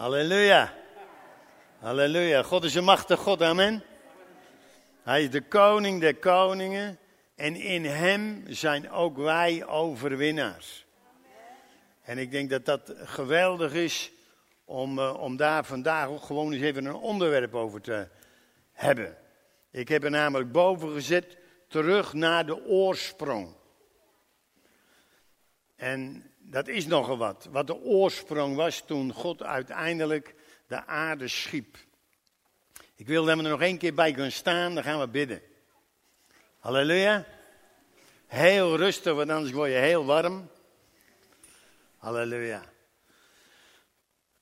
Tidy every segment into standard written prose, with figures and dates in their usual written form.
Halleluja. Halleluja. God is een machtig God. Amen. Hij is de koning der koningen. En in hem zijn ook wij overwinnaars. En ik denk dat dat geweldig is om daar vandaag ook gewoon eens even een onderwerp over te hebben. Ik heb er namelijk boven gezet, terug naar de oorsprong. En dat is nogal wat de oorsprong was toen God uiteindelijk de aarde schiep. Ik wil dat we er nog één keer bij kunnen staan, dan gaan we bidden. Halleluja. Heel rustig, want anders word je heel warm. Halleluja.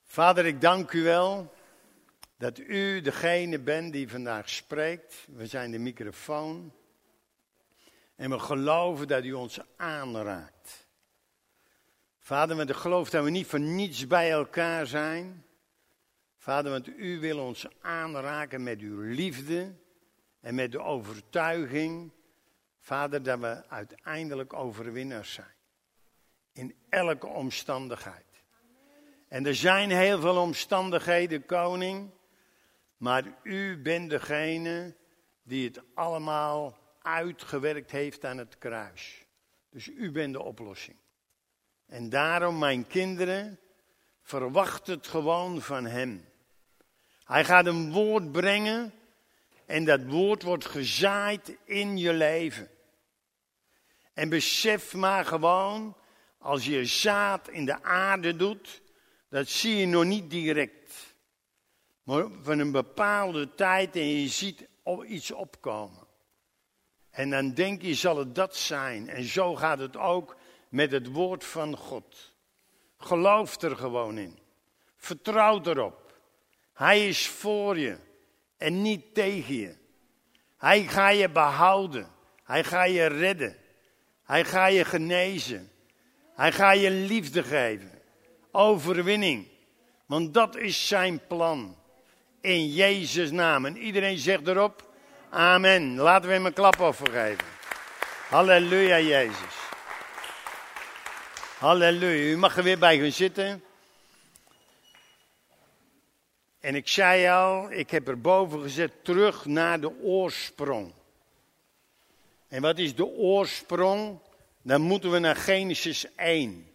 Vader, ik dank u wel dat u degene bent die vandaag spreekt. We zijn de microfoon. En we geloven dat u ons aanraakt. Vader, want ik geloof dat we niet voor niets bij elkaar zijn. Vader, want u wil ons aanraken met uw liefde en met de overtuiging, Vader, dat we uiteindelijk overwinnaars zijn. In elke omstandigheid. En er zijn heel veel omstandigheden, koning, maar u bent degene die het allemaal uitgewerkt heeft aan het kruis. Dus u bent de oplossing. En daarom, mijn kinderen, verwacht het gewoon van hem. Hij gaat een woord brengen en dat woord wordt gezaaid in je leven. En besef maar gewoon, als je zaad in de aarde doet, dat zie je nog niet direct. Maar van een bepaalde tijd en je ziet iets opkomen. En dan denk je, zal het dat zijn? En zo gaat het ook met het woord van God. Geloof er gewoon in. Vertrouw erop. Hij is voor je en niet tegen je. Hij gaat je behouden. Hij gaat je redden. Hij gaat je genezen. Hij gaat je liefde geven. Overwinning. Want dat is zijn plan. In Jezus' naam. En iedereen zegt erop. Amen. Laten we hem een klapoffer geven. Halleluja, Jezus. Halleluja. U mag er weer bij gaan zitten. En ik zei al, ik heb erboven gezet, terug naar de oorsprong. En wat is de oorsprong? Dan moeten we naar Genesis 1.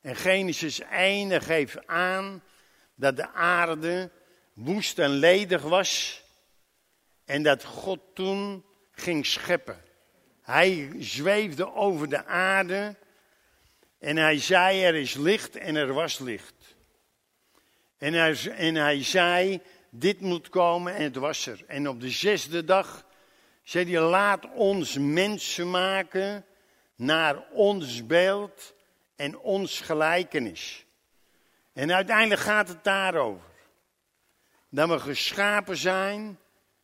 En Genesis 1 geeft aan dat de aarde woest en ledig was. En dat God toen ging scheppen. Hij zweefde over de aarde. En hij zei, er is licht en er was licht. En hij zei, dit moet komen en het was er. En op de zesde dag zei hij, laat ons mensen maken naar ons beeld en ons gelijkenis. En uiteindelijk gaat het daarover. Dat we geschapen zijn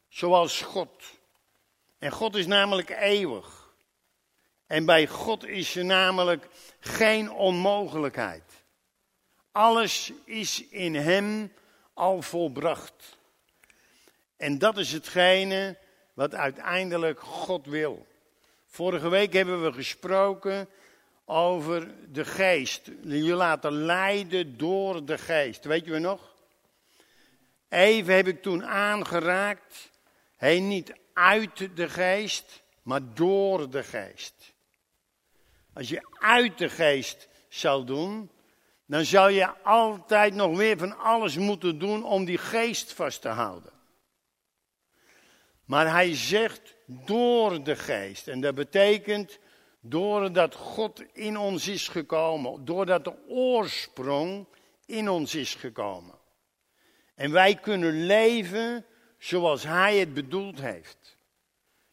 zoals God. En God is namelijk eeuwig. En bij God is er namelijk geen onmogelijkheid. Alles is in hem al volbracht. En dat is hetgene wat uiteindelijk God wil. Vorige week hebben we gesproken over de geest. Je laten leiden door de geest. Weet je nog? Even heb ik toen aangeraakt. Hij niet uit de geest, maar door de geest. Als je uit de geest zou doen, dan zou je altijd nog weer van alles moeten doen om die geest vast te houden. Maar hij zegt door de geest. En dat betekent doordat God in ons is gekomen. Doordat de oorsprong in ons is gekomen. En wij kunnen leven zoals hij het bedoeld heeft.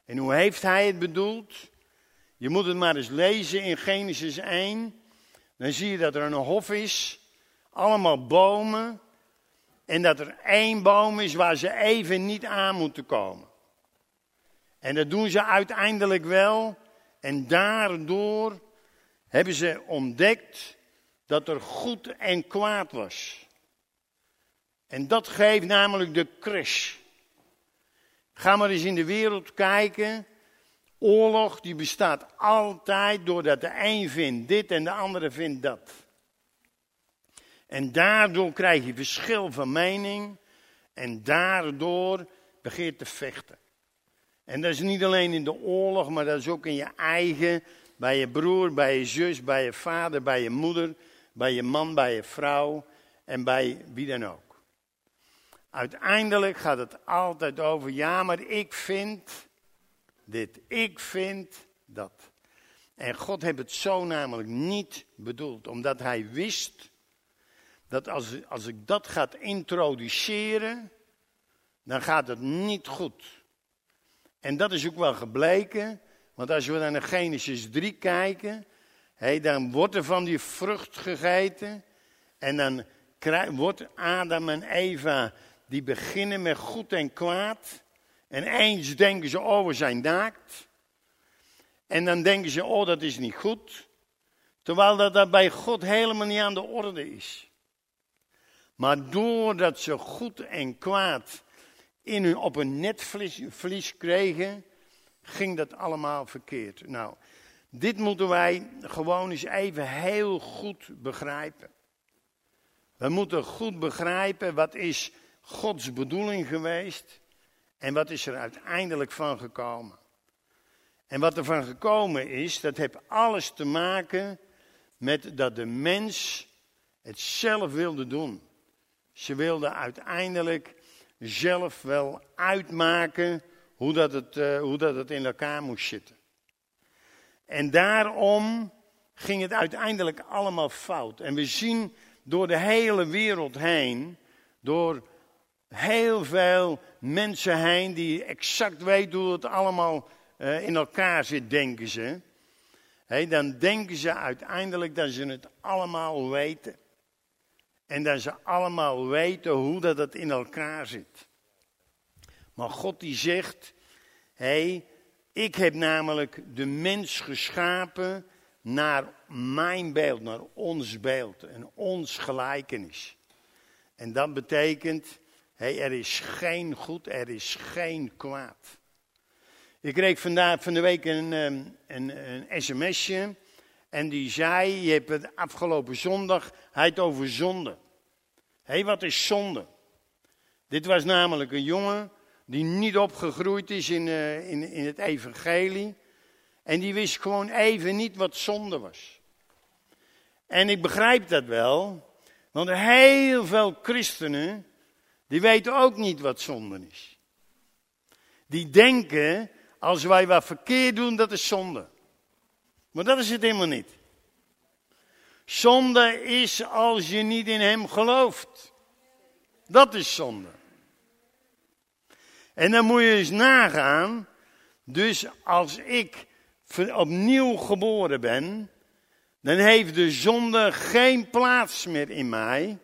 En hoe heeft hij het bedoeld? Je moet het maar eens lezen in Genesis 1. Dan zie je dat er een hof is. Allemaal bomen. En dat er één boom is waar ze even niet aan moeten komen. En dat doen ze uiteindelijk wel. En daardoor hebben ze ontdekt dat er goed en kwaad was. En dat geeft namelijk de crash. Ga maar eens in de wereld kijken. Oorlog die bestaat altijd doordat de een vindt dit en de andere vindt dat. En daardoor krijg je verschil van mening. En daardoor begin je te vechten. En dat is niet alleen in de oorlog, maar dat is ook in je eigen, bij je broer, bij je zus, bij je vader, bij je moeder, bij je man, bij je vrouw en bij wie dan ook. Uiteindelijk gaat het altijd over, ja, maar ik vind dit, ik vind dat. En God heeft het zo namelijk niet bedoeld, omdat hij wist dat als ik dat ga introduceren, dan gaat het niet goed. En dat is ook wel gebleken, want als we naar Genesis 3 kijken, dan wordt er van die vrucht gegeten en dan wordt Adam en Eva, die beginnen met goed en kwaad. En eens denken ze, oh, we zijn naakt. En dan denken ze, oh, dat is niet goed. Terwijl dat bij God helemaal niet aan de orde is. Maar doordat ze goed en kwaad op een netvlies kregen, ging dat allemaal verkeerd. Nou, dit moeten wij gewoon eens even heel goed begrijpen. We moeten goed begrijpen wat is Gods bedoeling geweest en wat is er uiteindelijk van gekomen. En wat er van gekomen is, dat heeft alles te maken met dat de mens het zelf wilde doen. Ze wilden uiteindelijk zelf wel uitmaken hoe dat het in elkaar moest zitten. En daarom ging het uiteindelijk allemaal fout. En we zien door de hele wereld heen, door heel veel mensen heen die exact weten hoe het allemaal in elkaar zit, denken ze. Dan denken ze uiteindelijk dat ze het allemaal weten. En dat ze allemaal weten hoe dat het in elkaar zit. Maar God die zegt, ik heb namelijk de mens geschapen naar mijn beeld, naar ons beeld en ons gelijkenis. En dat betekent, er is geen goed, er is geen kwaad. Ik kreeg van de week een sms'je en die zei, je hebt het afgelopen zondag, hij het over zonde. Wat is zonde? Dit was namelijk een jongen die niet opgegroeid is in het evangelie. En die wist gewoon even niet wat zonde was. En ik begrijp dat wel, want heel veel christenen, die weten ook niet wat zonde is. Die denken, als wij wat verkeerd doen, dat is zonde. Maar dat is het helemaal niet. Zonde is als je niet in hem gelooft. Dat is zonde. En dan moet je eens nagaan, dus als ik opnieuw geboren ben, dan heeft de zonde geen plaats meer in mij.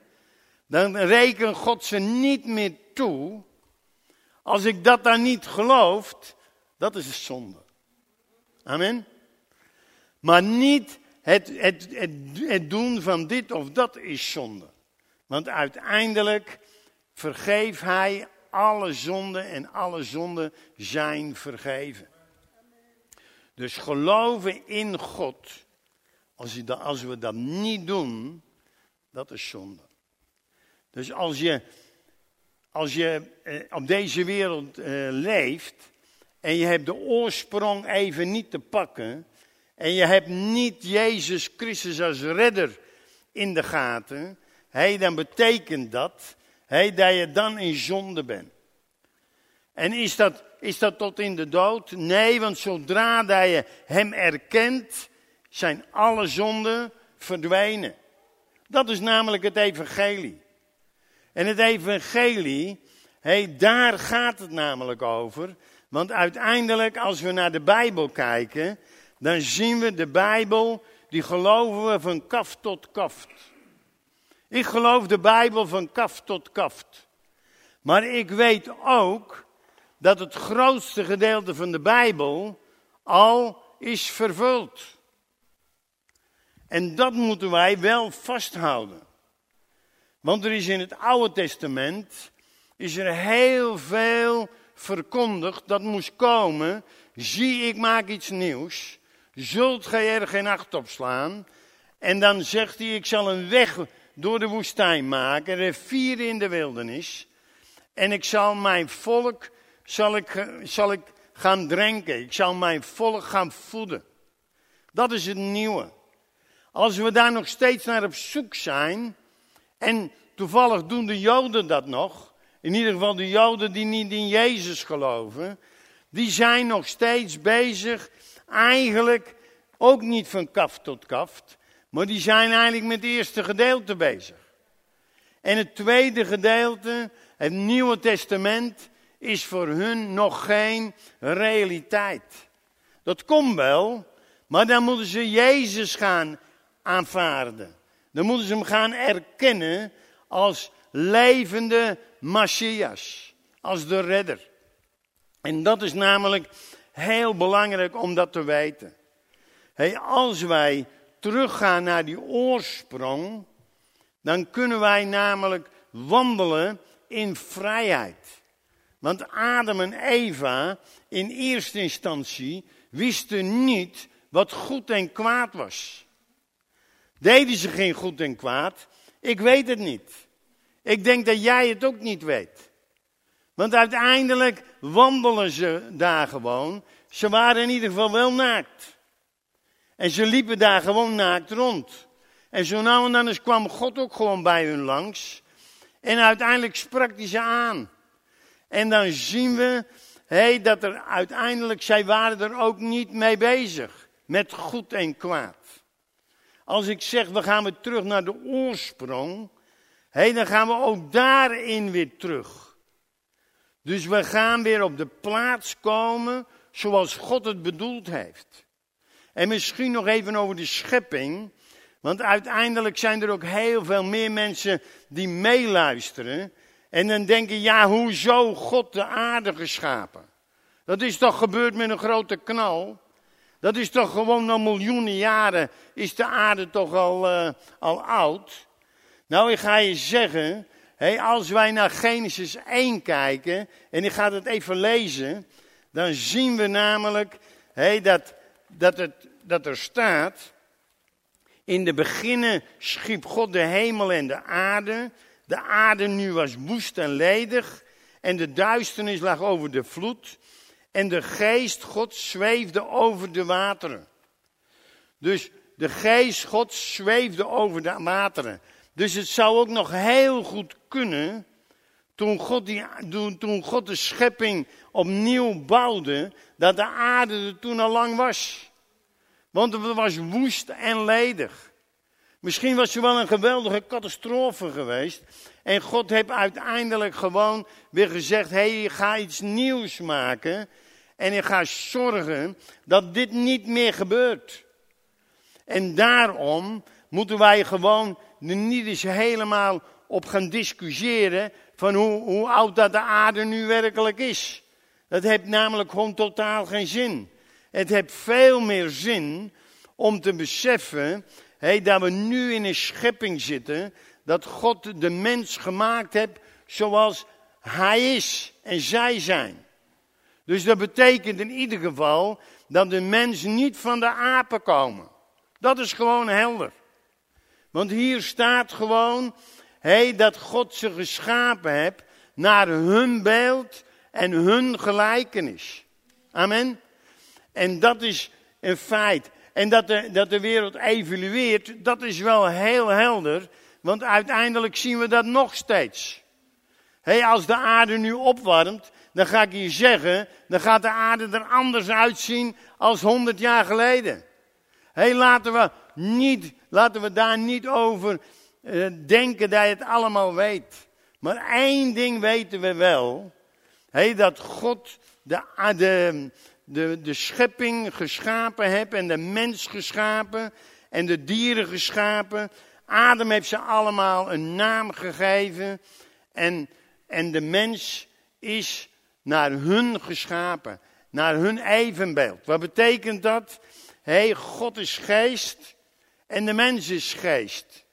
Dan rekent God ze niet meer toe. Als ik dat dan niet geloof, dat is een zonde. Amen. Maar niet het doen van dit of dat is zonde. Want uiteindelijk vergeeft hij alle zonden en alle zonden zijn vergeven. Dus geloven in God, als we dat niet doen, dat is zonde. Dus als je op deze wereld leeft en je hebt de oorsprong even niet te pakken en je hebt niet Jezus Christus als redder in de gaten, dan betekent dat dat je dan in zonde bent. En is dat tot in de dood? Nee, want zodra dat je hem erkent, zijn alle zonden verdwenen. Dat is namelijk het evangelie. En het evangelie, daar gaat het namelijk over. Want uiteindelijk, als we naar de Bijbel kijken, dan zien we de Bijbel, die geloven we van kaft tot kaft. Ik geloof de Bijbel van kaft tot kaft. Maar ik weet ook dat het grootste gedeelte van de Bijbel al is vervuld. En dat moeten wij wel vasthouden. Want er is in het Oude Testament heel veel verkondigd dat moest komen. Zie, ik maak iets nieuws. Zult gij er geen acht op slaan? En dan zegt hij, ik zal een weg door de woestijn maken, rivieren in de wildernis. En ik zal mijn volk zal ik gaan drinken. Ik zal mijn volk gaan voeden. Dat is het nieuwe. Als we daar nog steeds naar op zoek zijn, en toevallig doen de Joden dat nog, in ieder geval de Joden die niet in Jezus geloven, die zijn nog steeds bezig, eigenlijk ook niet van kaft tot kaft, maar die zijn eigenlijk met het eerste gedeelte bezig. En het tweede gedeelte, het Nieuwe Testament, is voor hun nog geen realiteit. Dat komt wel, maar dan moeten ze Jezus gaan aanvaarden. Dan moeten ze hem gaan erkennen als levende Messias, als de redder. En dat is namelijk heel belangrijk om dat te weten. Als wij teruggaan naar die oorsprong, dan kunnen wij namelijk wandelen in vrijheid. Want Adam en Eva in eerste instantie wisten niet wat goed en kwaad was. Deden ze geen goed en kwaad? Ik weet het niet. Ik denk dat jij het ook niet weet. Want uiteindelijk wandelen ze daar gewoon. Ze waren in ieder geval wel naakt. En ze liepen daar gewoon naakt rond. En zo nou en dan eens kwam God ook gewoon bij hun langs. En uiteindelijk sprak hij ze aan. En dan zien we dat er uiteindelijk, zij waren er ook niet mee bezig. Met goed en kwaad. Als ik zeg, we gaan weer terug naar de oorsprong, dan gaan we ook daarin weer terug. Dus we gaan weer op de plaats komen zoals God het bedoeld heeft. En misschien nog even over de schepping, want uiteindelijk zijn er ook heel veel meer mensen die meeluisteren en dan denken, ja, hoezo God de aarde geschapen? Dat is toch gebeurd met een grote knal? Dat is toch gewoon na miljoenen jaren, is de aarde toch al oud? Nou, ik ga je zeggen, als wij naar Genesis 1 kijken, en ik ga dat even lezen, dan zien we namelijk dat er staat, in de beginnen schiep God de hemel en de aarde. De aarde nu was woest en ledig, en de duisternis lag over de vloed. En de geest Gods zweefde over de wateren. Dus de geest Gods zweefde over de wateren. Dus het zou ook nog heel goed kunnen, toen God de schepping opnieuw bouwde, dat de aarde er toen al lang was. Want het was woest en ledig. Misschien was er wel een geweldige catastrofe geweest. En God heeft uiteindelijk gewoon weer gezegd, ik ga iets nieuws maken. En ik ga zorgen dat dit niet meer gebeurt. En daarom moeten wij gewoon niet eens helemaal op gaan discussiëren van hoe oud dat de aarde nu werkelijk is. Dat heeft namelijk gewoon totaal geen zin. Het heeft veel meer zin om te beseffen dat we nu in een schepping zitten, dat God de mens gemaakt heeft zoals hij is en zij zijn. Dus dat betekent in ieder geval dat de mens niet van de apen komen. Dat is gewoon helder. Want hier staat gewoon dat God ze geschapen heeft naar hun beeld en hun gelijkenis. Amen. En dat is een feit. En dat de wereld evolueert, dat is wel heel helder. Want uiteindelijk zien we dat nog steeds. Als de aarde nu opwarmt, dan ga ik je zeggen, dan gaat de aarde er anders uitzien als 100 jaar geleden. Laten we daar niet over denken dat je het allemaal weet. Maar één ding weten we wel, dat God de schepping geschapen heeft en de mens geschapen en de dieren geschapen. Adam heeft ze allemaal een naam gegeven en de mens is naar hun geschapen, naar hun evenbeeld. Wat betekent dat? God is geest en de mens is geest.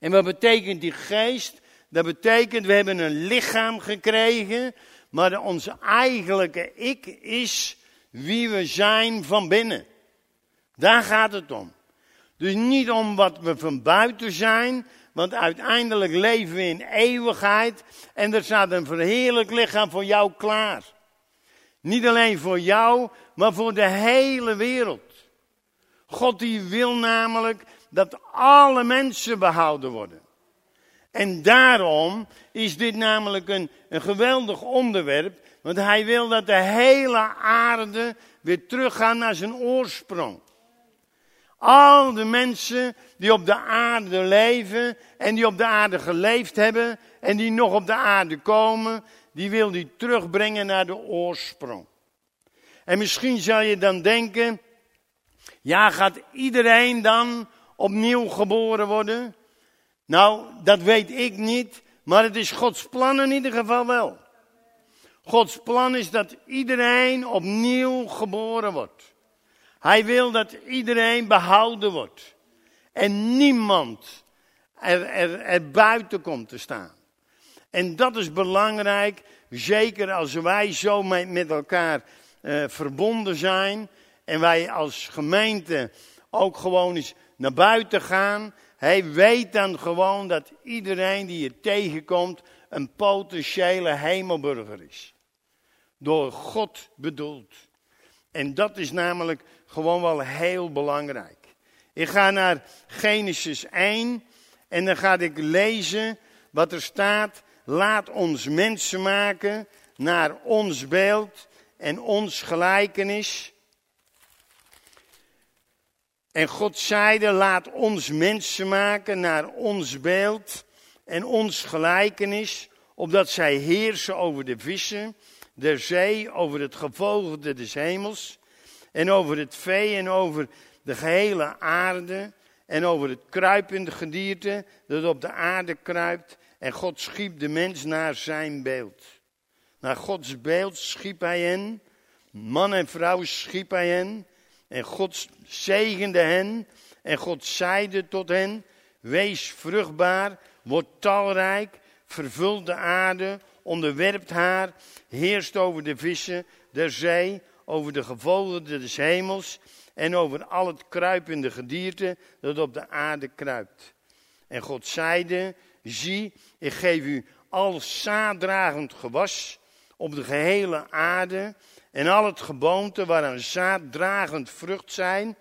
En wat betekent die geest? Dat betekent, we hebben een lichaam gekregen, maar ons eigenlijke ik is wie we zijn van binnen. Daar gaat het om. Dus niet om wat we van buiten zijn, Want uiteindelijk leven we in eeuwigheid. En er staat een verheerlijk lichaam voor jou klaar. Niet alleen voor jou, maar voor de hele wereld. God die wil namelijk dat alle mensen behouden worden. En daarom is dit namelijk een geweldig onderwerp. Want hij wil dat de hele aarde weer teruggaat naar zijn oorsprong. Al de mensen die op de aarde leven en die op de aarde geleefd hebben en die nog op de aarde komen, die wil hij terugbrengen naar de oorsprong. En misschien zal je dan denken, ja, gaat iedereen dan opnieuw geboren worden? Nou, dat weet ik niet, maar het is Gods plan in ieder geval wel. Gods plan is dat iedereen opnieuw geboren wordt. Hij wil dat iedereen behouden wordt. En niemand er buiten komt te staan. En dat is belangrijk, zeker als wij zo met elkaar verbonden zijn. En wij als gemeente ook gewoon eens naar buiten gaan. Hij weet dan gewoon dat iedereen die je tegenkomt een potentiële hemelburger is. Door God bedoeld. En dat is namelijk gewoon wel heel belangrijk. Ik ga naar Genesis 1 en dan ga ik lezen wat er staat. Laat ons mensen maken naar ons beeld en ons gelijkenis. En God zeide, laat ons mensen maken naar ons beeld en ons gelijkenis, opdat zij heersen over de vissen, de zee, over het gevogelde des hemels, en over het vee en over de gehele aarde, en over het kruipende gedierte dat op de aarde kruipt. En God schiep de mens naar zijn beeld. Naar Gods beeld schiep hij hen, man en vrouw schiep hij hen, en God zegende hen, en God zeide tot hen, wees vruchtbaar, word talrijk, vervul de aarde, onderwerpt haar, heerst over de vissen, de zee, over de gevogelde des hemels en over al het kruipende gedierte dat op de aarde kruipt. En God zeide, zie, ik geef u al zaaddragend gewas op de gehele aarde en al het geboomte waaraan zaaddragend vrucht zijn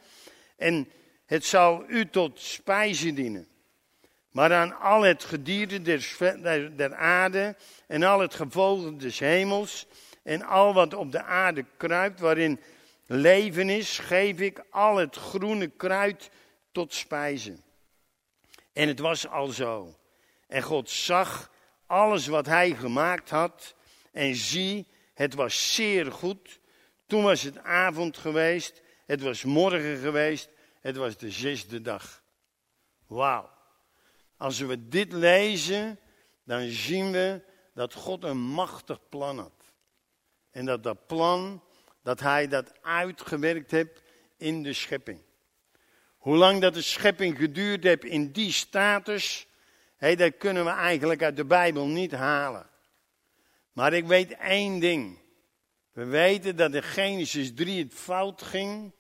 en het zal u tot spijze dienen. Maar aan al het gedierte der aarde en al het gevogelde des hemels en al wat op de aarde kruipt waarin leven is, geef ik al het groene kruid tot spijze. En het was al zo. En God zag alles wat hij gemaakt had en zie, het was zeer goed. Toen was het avond geweest, het was morgen geweest, het was de zesde dag. Wauw. Als we dit lezen, dan zien we dat God een machtig plan had. En dat plan, dat hij dat uitgewerkt heeft in de schepping. Hoe lang dat de schepping geduurd heeft in die status, dat kunnen we eigenlijk uit de Bijbel niet halen. Maar ik weet één ding. We weten dat in Genesis 3 het fout ging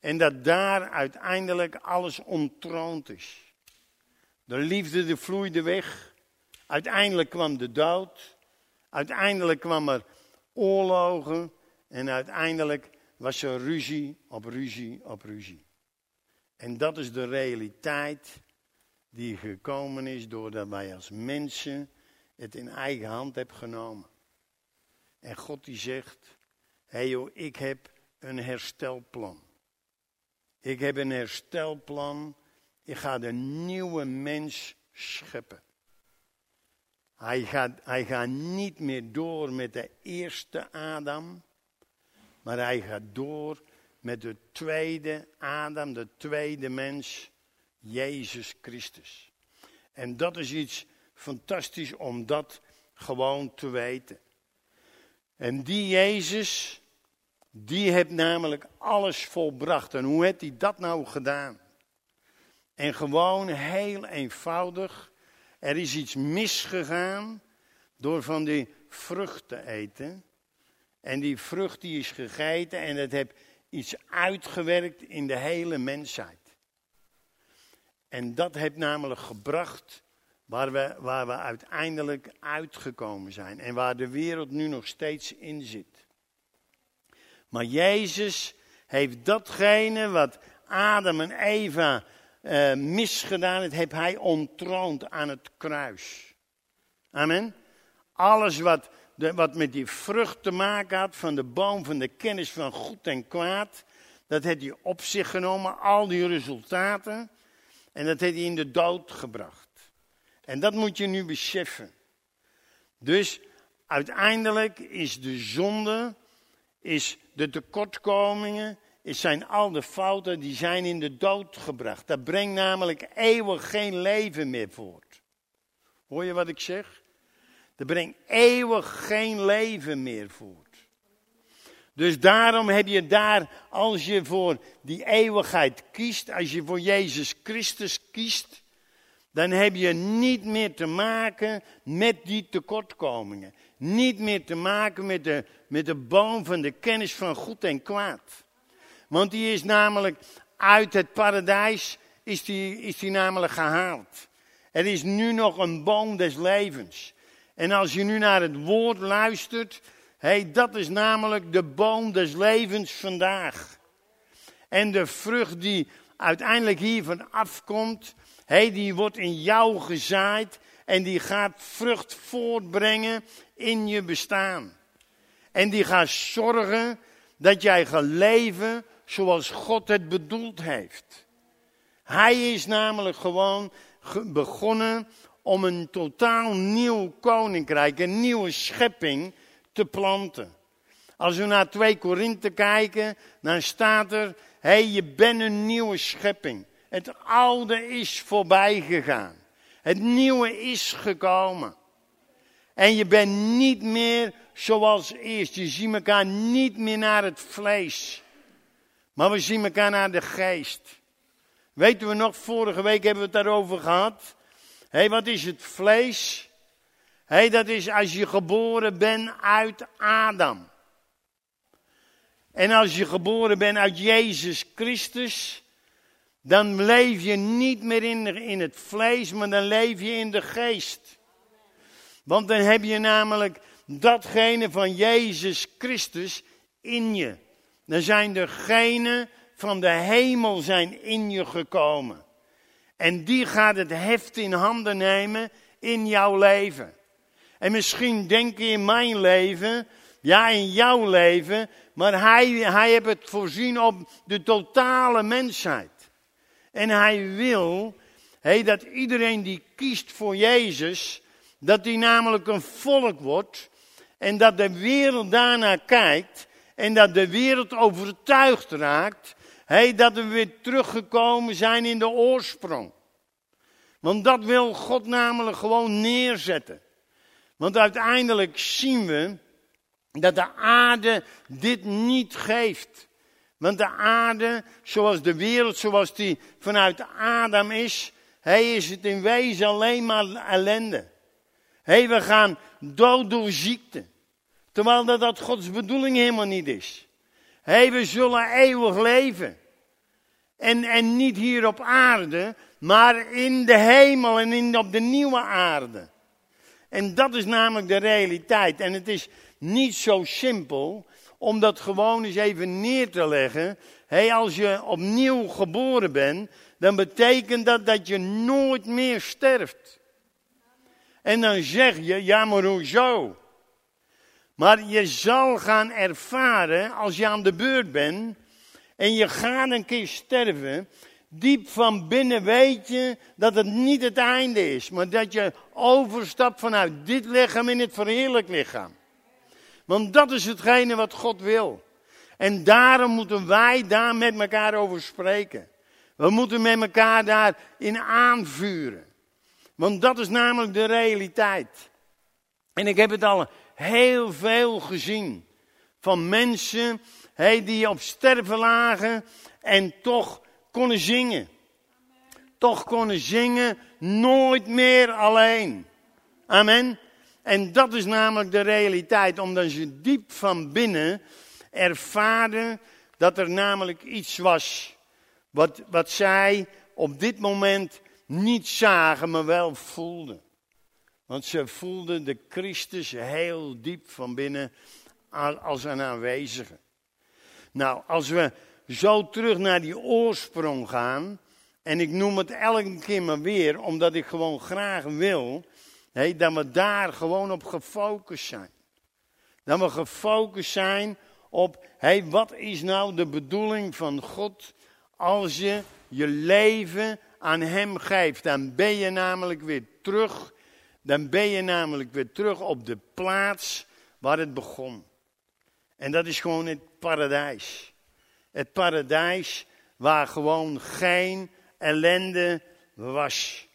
en dat daar uiteindelijk alles ontroond is. De liefde vloeide weg. Uiteindelijk kwam de dood. Uiteindelijk kwam er oorlogen. En uiteindelijk was er ruzie op ruzie op ruzie. En dat is de realiteit die gekomen is doordat wij als mensen het in eigen hand hebben genomen. En God die zegt, hey joh, ik heb een herstelplan. Ik heb een herstelplan. Ik ga de nieuwe mens scheppen. Hij gaat niet meer door met de eerste Adam. Maar hij gaat door met de tweede Adam, de tweede mens, Jezus Christus. En dat is iets fantastisch om dat gewoon te weten. En die Jezus, die heeft namelijk alles volbracht. En hoe heeft hij dat nou gedaan? En gewoon heel eenvoudig, er is iets misgegaan door van die vrucht te eten. En die vrucht die is gegeten en dat heeft iets uitgewerkt in de hele mensheid. En dat heeft namelijk gebracht waar we uiteindelijk uitgekomen zijn. En waar de wereld nu nog steeds in zit. Maar Jezus heeft datgene wat Adam en Eva misgedaan, het heeft hij ontroond aan het kruis. Amen. Alles wat met die vrucht te maken had van de boom van de kennis van goed en kwaad, dat heeft hij op zich genomen, al die resultaten, en dat heeft hij in de dood gebracht. En dat moet je nu beseffen. Dus uiteindelijk is de zonde, is de tekortkomingen, zijn al de fouten die zijn in de dood gebracht. Dat brengt namelijk eeuwig geen leven meer voort. Hoor je wat ik zeg? Dat brengt eeuwig geen leven meer voort. Dus daarom heb je daar, als je voor die eeuwigheid kiest, als je voor Jezus Christus kiest, dan heb je niet meer te maken met die tekortkomingen. Niet meer te maken met de boom van de kennis van goed en kwaad. Want die is namelijk uit het paradijs, is die namelijk gehaald. Er is nu nog een boom des levens. En als je nu naar het woord luistert, dat is namelijk de boom des levens vandaag. En de vrucht die uiteindelijk hiervan afkomt, die wordt in jou gezaaid en die gaat vrucht voortbrengen in je bestaan. En die gaat zorgen dat jij gaat leven zoals God het bedoeld heeft. Hij is namelijk gewoon begonnen om een totaal nieuw koninkrijk, een nieuwe schepping te planten. Als we naar 2 Korinthe kijken, dan staat er, je bent een nieuwe schepping. Het oude is voorbij gegaan. Het nieuwe is gekomen. En je bent niet meer zoals eerst. Je ziet elkaar niet meer naar het vlees. Maar we zien elkaar naar de geest. Weten we nog, vorige week hebben we het daarover gehad. Wat is het vlees? Dat is als je geboren bent uit Adam. En als je geboren bent uit Jezus Christus, dan leef je niet meer in het vlees, maar dan leef je in de geest. Want dan heb je namelijk datgene van Jezus Christus in je. Dan zijn de genen van de hemel zijn in je gekomen. En die gaat het heft in handen nemen in jouw leven. En misschien denk je in mijn leven, in jouw leven, maar hij heeft het voorzien op de totale mensheid. En hij wil dat iedereen die kiest voor Jezus, dat die namelijk een volk wordt en dat de wereld daarnaar kijkt en dat de wereld overtuigd raakt dat we weer teruggekomen zijn in de oorsprong. Want dat wil God namelijk gewoon neerzetten. Want uiteindelijk zien we dat de aarde dit niet geeft. Want de aarde, zoals de wereld, zoals die vanuit Adam is, is het in wezen alleen maar ellende. We gaan dood door ziekte. Terwijl dat Gods bedoeling helemaal niet is. We zullen eeuwig leven. En niet hier op aarde, maar in de hemel en op de nieuwe aarde. En dat is namelijk de realiteit. En het is niet zo simpel om dat gewoon eens even neer te leggen. Als je opnieuw geboren bent, dan betekent dat je nooit meer sterft. En dan zeg je, maar hoezo? Maar je zal gaan ervaren, als je aan de beurt bent, en je gaat een keer sterven, diep van binnen weet je dat het niet het einde is, maar dat je overstapt vanuit dit lichaam in het verheerlijk lichaam. Want dat is hetgene wat God wil. En daarom moeten wij daar met elkaar over spreken. We moeten met elkaar daarin aanvuren. Want dat is namelijk de realiteit. En ik heb het al heel veel gezien. Van mensen die op sterven lagen en toch konden zingen. Amen. Toch konden zingen, nooit meer alleen. Amen. En dat is namelijk de realiteit. Omdat ze diep van binnen ervaren dat er namelijk iets was. Wat zij op dit moment niet zagen, maar wel voelden. Want ze voelden de Christus heel diep van binnen als een aanwezige. Nou, als we zo terug naar die oorsprong gaan, en ik noem het elke keer maar weer, omdat ik gewoon graag wil, dat we daar gewoon op gefocust zijn. Dat we gefocust zijn op, wat is nou de bedoeling van God als je je leven aan hem geeft? Dan ben je namelijk weer terug. Dan ben je namelijk weer terug op de plaats waar het begon. En dat is gewoon het paradijs. Het paradijs waar gewoon geen ellende was.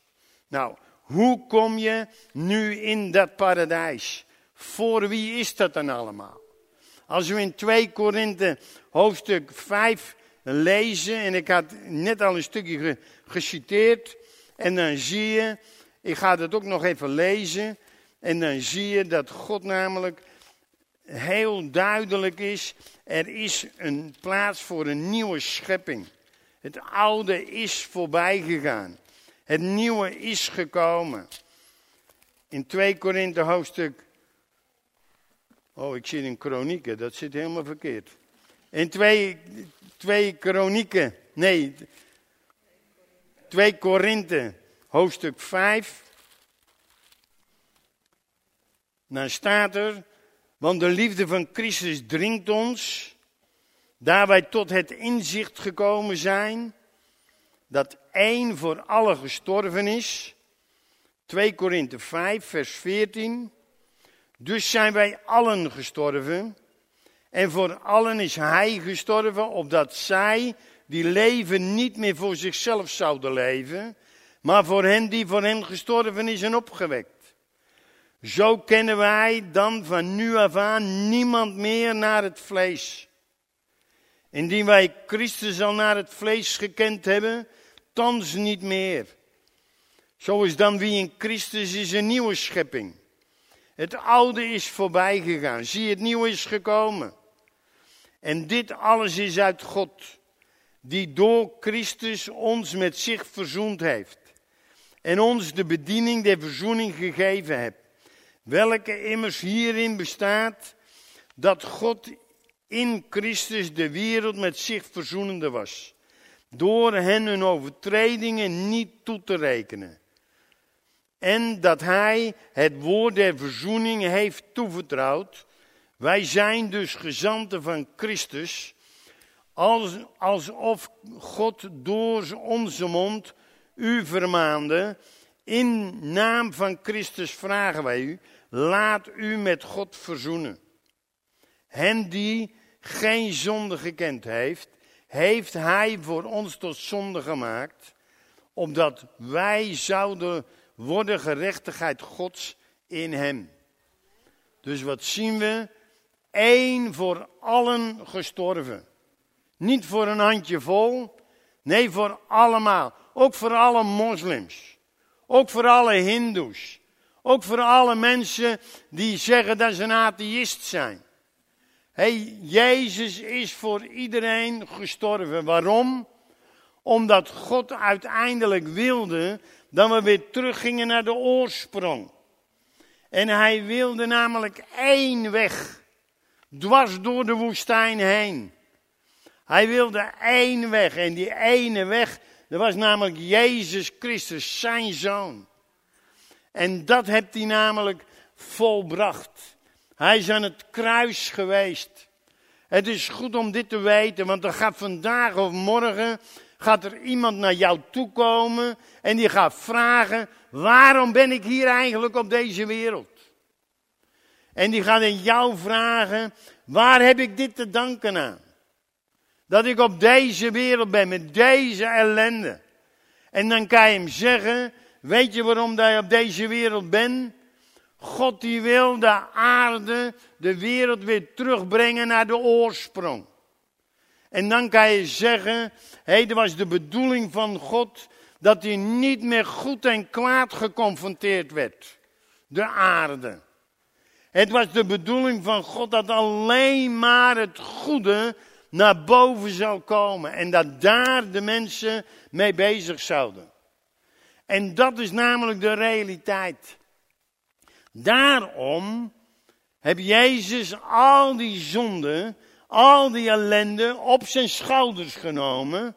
Nou, hoe kom je nu in dat paradijs? Voor wie is dat dan allemaal? Als we in 2 Korinthe hoofdstuk 5 lezen, en ik had net al een stukje geciteerd, en dan zie je, ik ga dat ook nog even lezen, en dan zie je dat God namelijk heel duidelijk is, er is een plaats voor een nieuwe schepping. Het oude is voorbij gegaan. Het nieuwe is gekomen. In 2 Korinthe hoofdstuk... Oh, ik zit in Kronieken, dat zit helemaal verkeerd. In 2 Korinthe hoofdstuk 5. Dan staat er, want de liefde van Christus dringt ons, daar wij tot het inzicht gekomen zijn, dat één voor allen gestorven is. 2 Korinthe 5, vers 14. Dus zijn wij allen gestorven, en voor allen is hij gestorven, opdat zij die leven niet meer voor zichzelf zouden leven, maar voor hen die voor hem gestorven is en opgewekt. Zo kennen wij dan van nu af aan niemand meer naar het vlees. Indien wij Christus al naar het vlees gekend hebben, thans niet meer. Zo is dan wie in Christus is een nieuwe schepping. Het oude is voorbij gegaan. Zie, het nieuwe is gekomen. En dit alles is uit God, die door Christus ons met zich verzoend heeft. En ons de bediening der verzoening gegeven heeft. Welke immers hierin bestaat, dat God in Christus de wereld met zich verzoenende was, door hen hun overtredingen niet toe te rekenen. En dat hij het woord der verzoening heeft toevertrouwd. Wij zijn dus gezanten van Christus, alsof God door onze mond u vermaande. In naam van Christus vragen wij u, laat u met God verzoenen. Hem die geen zonde gekend heeft, heeft hij voor ons tot zonde gemaakt, opdat wij zouden worden gerechtigheid Gods in hem. Dus wat zien we? Eén voor allen gestorven. Niet voor een handje vol, nee voor allemaal. Ook voor alle moslims, ook voor alle hindoes, ook voor alle mensen die zeggen dat ze een atheïst zijn. Jezus is voor iedereen gestorven. Waarom? Omdat God uiteindelijk wilde dat we weer teruggingen naar de oorsprong. En hij wilde namelijk één weg, dwars door de woestijn heen. Hij wilde één weg, en die ene weg, dat was namelijk Jezus Christus, zijn Zoon. En dat heeft hij namelijk volbracht. Hij is aan het kruis geweest. Het is goed om dit te weten, want er gaat vandaag of morgen gaat er iemand naar jou toe komen en die gaat vragen, waarom ben ik hier eigenlijk op deze wereld? En die gaat aan jou vragen, waar heb ik dit te danken aan? Dat ik op deze wereld ben met deze ellende. En dan kan je hem zeggen, weet je waarom dat je op deze wereld bent? God die wil de aarde, de wereld weer terugbrengen naar de oorsprong. En dan kan je zeggen, dat was de bedoeling van God, dat hij niet meer goed en kwaad geconfronteerd werd. De aarde. Het was de bedoeling van God dat alleen maar het goede naar boven zou komen. En dat daar de mensen mee bezig zouden. En dat is namelijk de realiteit. Daarom heb Jezus al die zonden, al die ellende op zijn schouders genomen.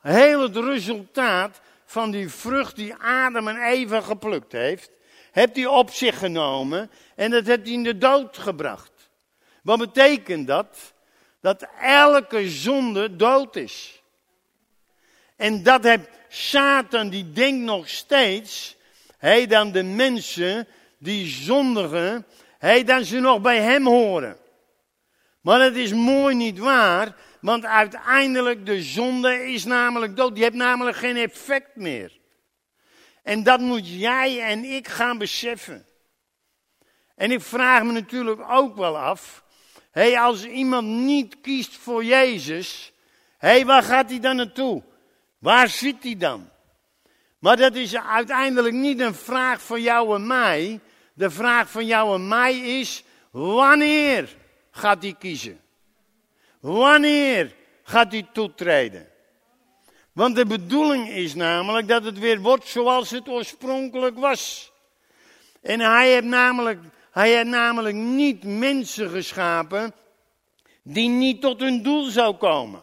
Heel het resultaat van die vrucht die Adam en Eva geplukt heeft, heeft hij op zich genomen en dat heeft hij in de dood gebracht. Wat betekent dat? Dat elke zonde dood is. En dat heeft Satan, die denkt nog steeds, hij dan de mensen die zondigen, hij dan ze nog bij hem horen. Maar dat is mooi niet waar, want uiteindelijk de zonde is namelijk dood. Die heeft namelijk geen effect meer. En dat moet jij en ik gaan beseffen. En ik vraag me natuurlijk ook wel af, als iemand niet kiest voor Jezus, waar gaat hij dan naartoe? Waar zit hij dan? Maar dat is uiteindelijk niet een vraag van jou en mij. De vraag van jou en mij is, wanneer gaat hij kiezen? Wanneer gaat hij toetreden? Want de bedoeling is namelijk dat het weer wordt zoals het oorspronkelijk was. En hij heeft namelijk niet mensen geschapen die niet tot hun doel zou komen.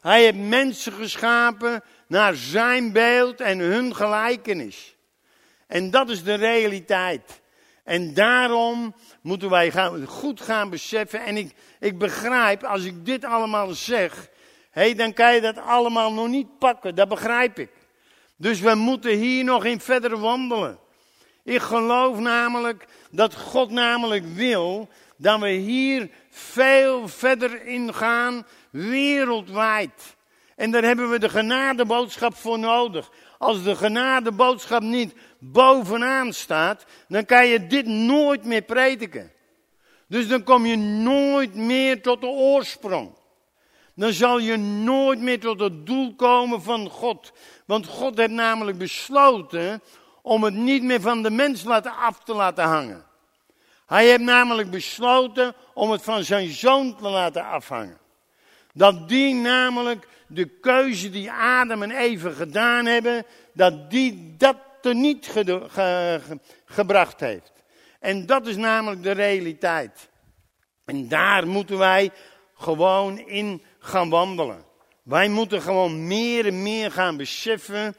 Hij heeft mensen geschapen naar zijn beeld en hun gelijkenis. En dat is de realiteit. En daarom moeten wij goed gaan beseffen. En ik begrijp, als ik dit allemaal zeg, dan kan je dat allemaal nog niet pakken. Dat begrijp ik. Dus we moeten hier nog in verder wandelen. Ik geloof namelijk dat God namelijk wil dat we hier veel verder in gaan, wereldwijd. En daar hebben we de genadeboodschap voor nodig. Als de genadeboodschap niet bovenaan staat, dan kan je dit nooit meer prediken. Dus dan kom je nooit meer tot de oorsprong. Dan zal je nooit meer tot het doel komen van God. Want God heeft namelijk besloten om het niet meer van de mens af te laten hangen. Hij heeft namelijk besloten om het van zijn zoon te laten afhangen. Dat die namelijk de keuze die Adam en Eva gedaan hebben, dat die dat teniet gebracht heeft. En dat is namelijk de realiteit. En daar moeten wij gewoon in gaan wandelen. Wij moeten gewoon meer en meer gaan beseffen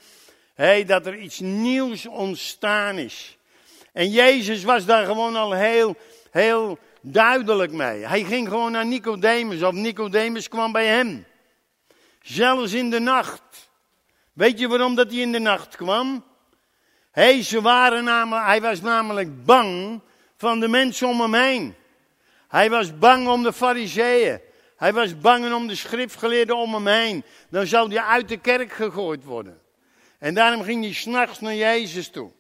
dat er iets nieuws ontstaan is. En Jezus was daar gewoon al heel duidelijk mee. Hij ging gewoon naar Nicodemus, of Nicodemus kwam bij hem. Zelfs in de nacht. Weet je waarom dat hij in de nacht kwam? Hij was namelijk bang van de mensen om hem heen. Hij was bang om de fariseeën. Hij was bang om de schriftgeleerden om hem heen. Dan zou hij uit de kerk gegooid worden. En daarom ging hij 's nachts naar Jezus toe.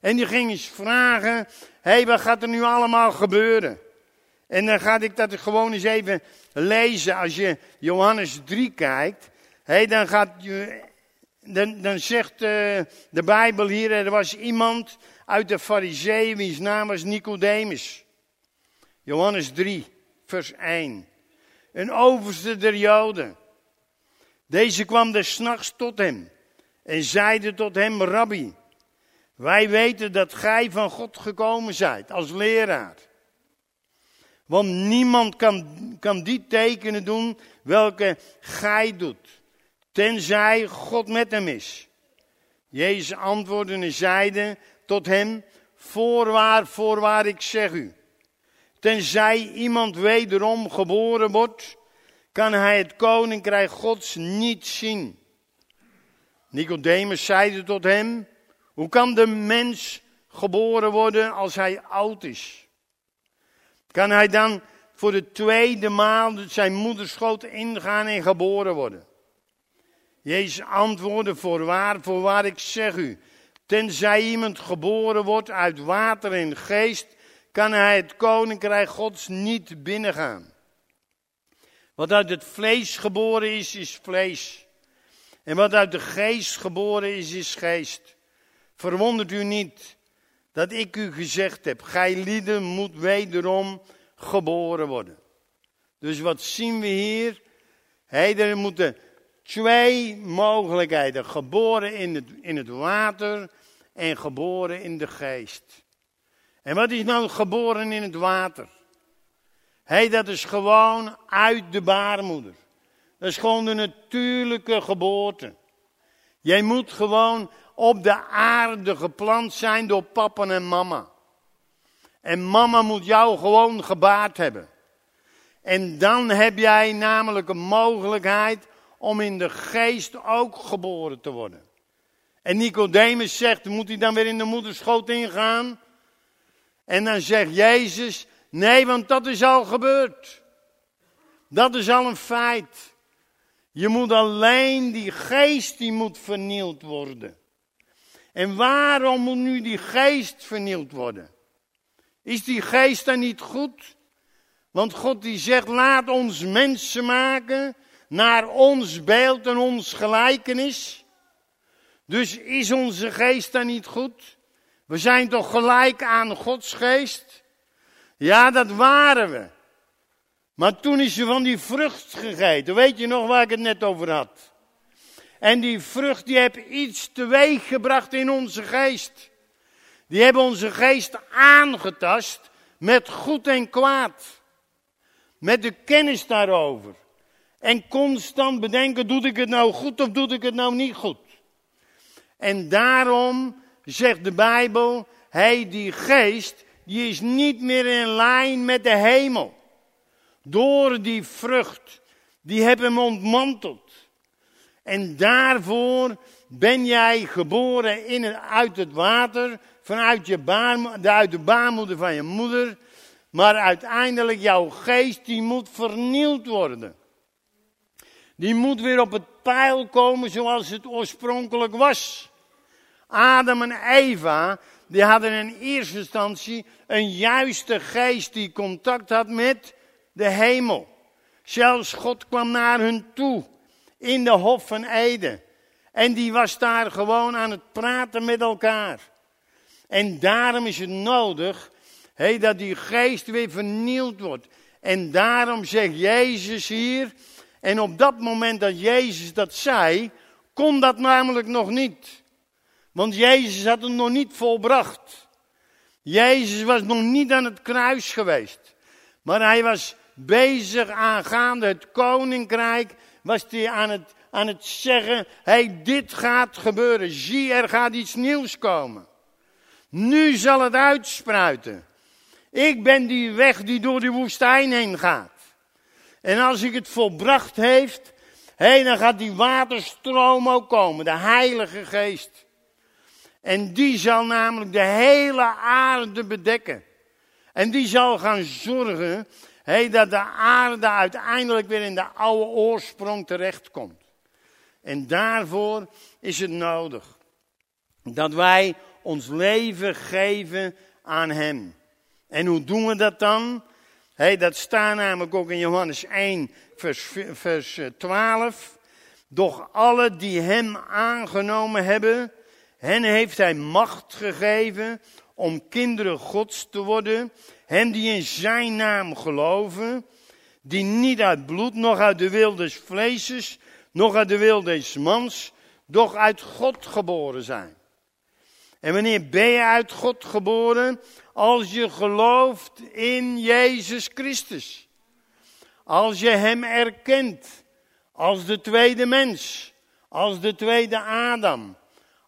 En die ging eens vragen, wat gaat er nu allemaal gebeuren? En dan ga ik dat gewoon eens even lezen. Als je Johannes 3 kijkt, dan zegt de Bijbel hier, er was iemand uit de Farizeeën, wiens naam was Nicodemus. Johannes 3, vers 1. Een overste der Joden. Deze kwam des nachts tot hem en zeide tot hem, Rabbi, wij weten dat gij van God gekomen zijt als leraar. Want niemand kan die tekenen doen welke gij doet, tenzij God met hem is. Jezus antwoordde en zeide tot hem, voorwaar, voorwaar, ik zeg u. Tenzij iemand wederom geboren wordt, kan hij het koninkrijk Gods niet zien. Nicodemus zeide tot hem, hoe kan de mens geboren worden als hij oud is? Kan hij dan voor de tweede maal zijn moederschoot ingaan en geboren worden? Jezus antwoordde, voorwaar, voorwaar, ik zeg u, tenzij iemand geboren wordt uit water en geest, kan hij het koninkrijk Gods niet binnengaan. Wat uit het vlees geboren is vlees. En wat uit de geest geboren is geest. Verwondert u niet dat ik u gezegd heb, gij lieden moet wederom geboren worden. Dus wat zien we hier? Er moeten twee mogelijkheden. Geboren in het water en geboren in de geest. En wat is nou geboren in het water? Dat is gewoon uit de baarmoeder. Dat is gewoon de natuurlijke geboorte. Jij moet gewoon op de aarde geplant zijn door papa en mama. En mama moet jou gewoon gebaard hebben. En dan heb jij namelijk een mogelijkheid om in de geest ook geboren te worden. En Nicodemus zegt, moet hij dan weer in de moederschoot ingaan? En dan zegt Jezus, nee, want dat is al gebeurd. Dat is al een feit. Je moet alleen die geest, die moet vernield worden. En waarom moet nu die geest vernield worden? Is die geest dan niet goed? Want God die zegt, laat ons mensen maken naar ons beeld en ons gelijkenis. Dus is onze geest dan niet goed? We zijn toch gelijk aan Gods geest? Ja, dat waren we. Maar toen is ze van die vrucht gegeten. Weet je nog waar ik het net over had? En die vrucht die heeft iets teweeg gebracht in onze geest. Die hebben onze geest aangetast met goed en kwaad. Met de kennis daarover. En constant bedenken, doe ik het nou goed of doe ik het nou niet goed? En daarom zegt de Bijbel, die geest die is niet meer in lijn met de hemel. Door die vrucht, die hebben hem ontmanteld. En daarvoor ben jij geboren uit het water, vanuit de baarmoeder van je moeder. Maar uiteindelijk jouw geest, die moet vernield worden. Die moet weer op het peil komen zoals het oorspronkelijk was. Adam en Eva, die hadden in eerste instantie een juiste geest die contact had met de hemel. Zelfs God kwam naar hun toe in de Hof van Eden. En die was daar gewoon aan het praten met elkaar. En daarom is het nodig dat die geest weer vernield wordt. En daarom zegt Jezus hier, en op dat moment dat Jezus dat zei, kon dat namelijk nog niet. Want Jezus had het nog niet volbracht. Jezus was nog niet aan het kruis geweest. Maar hij was bezig aangaande het koninkrijk, was hij aan het zeggen, dit gaat gebeuren, zie, er gaat iets nieuws komen. Nu zal het uitspruiten. Ik ben die weg die door de woestijn heen gaat. En als ik het volbracht heeft, dan gaat die waterstroom ook komen, de Heilige Geest. En die zal namelijk de hele aarde bedekken. En die zal gaan zorgen dat de aarde uiteindelijk weer in de oude oorsprong terechtkomt. En daarvoor is het nodig dat wij ons leven geven aan hem. En hoe doen we dat dan? Dat staat namelijk ook in Johannes 1 vers 12. Doch alle die hem aangenomen hebben, hen heeft hij macht gegeven om kinderen Gods te worden, hen die in zijn naam geloven, die niet uit bloed, noch uit de wil des vleeses, noch uit de wil des mans, doch uit God geboren zijn. En wanneer ben je uit God geboren? Als je gelooft in Jezus Christus. Als je hem erkent als de tweede mens, als de tweede Adam,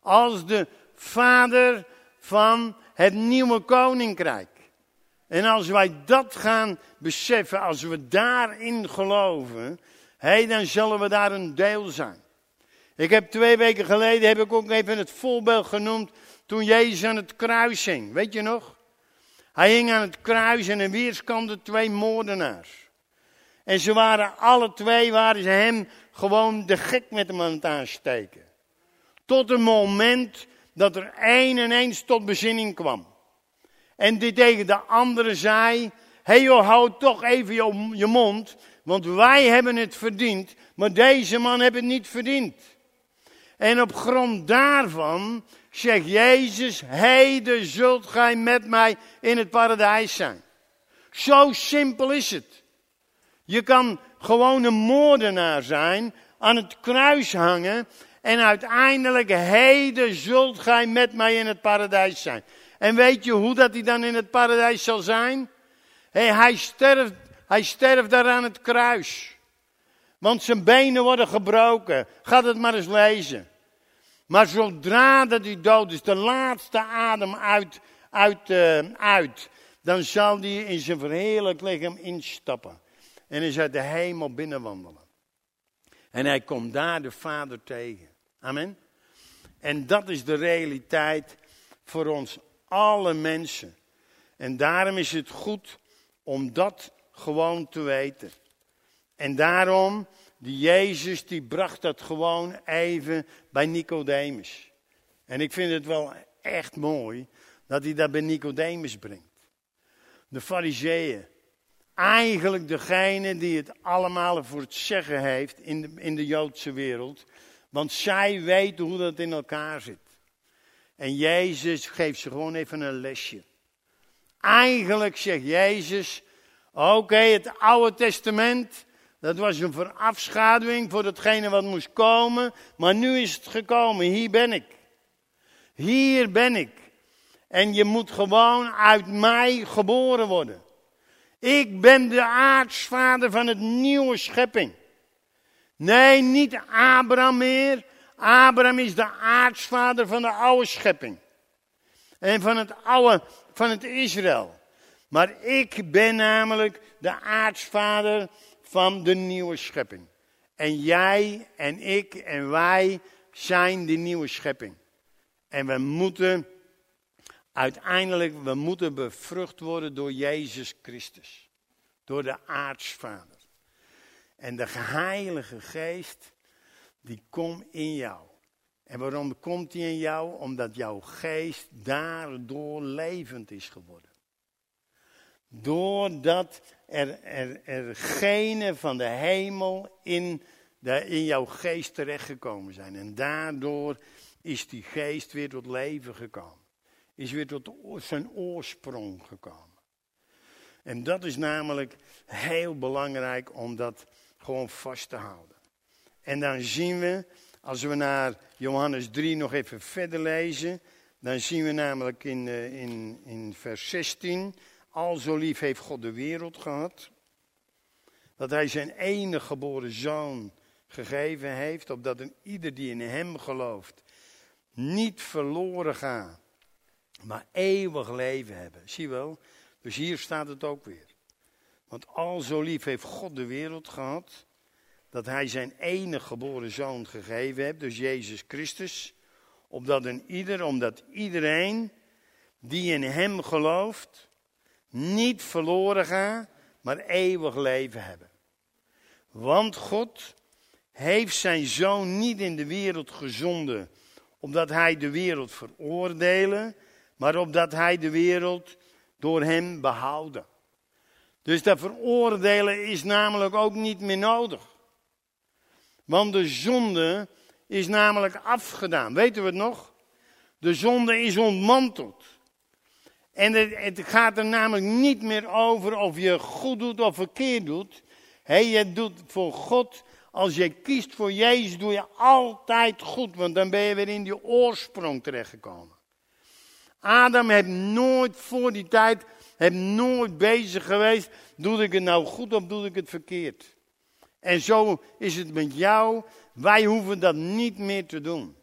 als de vader van het nieuwe koninkrijk. En als wij dat gaan beseffen, als we daarin geloven, dan zullen we daar een deel zijn. Ik heb 2 weken geleden, ook even het voorbeeld genoemd, toen Jezus aan het kruis hing. Weet je nog? Hij hing aan het kruis en aan weerskanten 2 moordenaars. En ze waren alle twee hem gewoon de gek met hem aan het aansteken. Tot een moment dat er één ineens tot bezinning kwam. En die tegen de andere zei, hou toch even je mond, want wij hebben het verdiend, maar deze man heeft het niet verdiend. En op grond daarvan zegt Jezus, heden zult gij met mij in het paradijs zijn. Zo simpel is het. Je kan gewoon een moordenaar zijn, aan het kruis hangen en uiteindelijk heden zult gij met mij in het paradijs zijn. En weet je hoe dat hij dan in het paradijs zal zijn? Hij sterft daar aan het kruis. Want zijn benen worden gebroken. Ga dat maar eens lezen. Maar zodra dat hij dood is, de laatste adem uit, dan zal hij in zijn verheerlijk lichaam instappen. En is uit de hemel binnenwandelen. En hij komt daar de Vader tegen. Amen. En dat is de realiteit voor ons alle mensen. En daarom is het goed om dat gewoon te weten. En daarom, die Jezus, die bracht dat gewoon even bij Nicodemus. En ik vind het wel echt mooi dat hij dat bij Nicodemus brengt. De Farizeeën, eigenlijk degene die het allemaal voor het zeggen heeft in de Joodse wereld. Want zij weten hoe dat in elkaar zit. En Jezus geeft ze gewoon even een lesje. Eigenlijk zegt Jezus, oké, het Oude Testament, dat was een verafschaduwing voor datgene wat moest komen. Maar nu is het gekomen, hier ben ik. Hier ben ik. En je moet gewoon uit mij geboren worden. Ik ben de aartsvader van het nieuwe schepping. Nee, niet Abraham meer. Abraham is de aartsvader van de oude schepping. En van het Israël. Maar ik ben namelijk de aartsvader van de nieuwe schepping. En jij en ik en wij zijn die nieuwe schepping. En we moeten bevrucht worden door Jezus Christus. Door de aartsvader. En de Heilige Geest, die komt in jou. En waarom komt die in jou? Omdat jouw geest daardoor levend is geworden. Doordat er genen van de hemel in jouw geest terechtgekomen zijn. En daardoor is die geest weer tot leven gekomen. Is weer tot zijn oorsprong gekomen. En dat is namelijk heel belangrijk om dat gewoon vast te houden. En dan zien we, als we naar Johannes 3 nog even verder lezen, dan zien we namelijk in vers 16... Al zo lief heeft God de wereld gehad, dat hij zijn enige geboren zoon gegeven heeft, opdat een ieder die in hem gelooft niet verloren gaat, maar eeuwig leven hebben. Zie je wel? Dus hier staat het ook weer. Want al zo lief heeft God de wereld gehad, dat hij zijn enige geboren zoon gegeven heeft, dus Jezus Christus, omdat iedereen die in hem gelooft niet verloren gaan, maar eeuwig leven hebben. Want God heeft zijn Zoon niet in de wereld gezonden, omdat hij de wereld veroordelen, maar opdat hij de wereld door hem behouden. Dus dat veroordelen is namelijk ook niet meer nodig. Want de zonde is namelijk afgedaan. Weten we het nog? De zonde is ontmanteld. En het gaat er namelijk niet meer over of je goed doet of verkeerd doet. Je doet voor God, als je kiest voor Jezus, doe je altijd goed. Want dan ben je weer in die oorsprong terechtgekomen. Adam heeft nooit bezig geweest, doe ik het nou goed of doe ik het verkeerd. En zo is het met jou, wij hoeven dat niet meer te doen.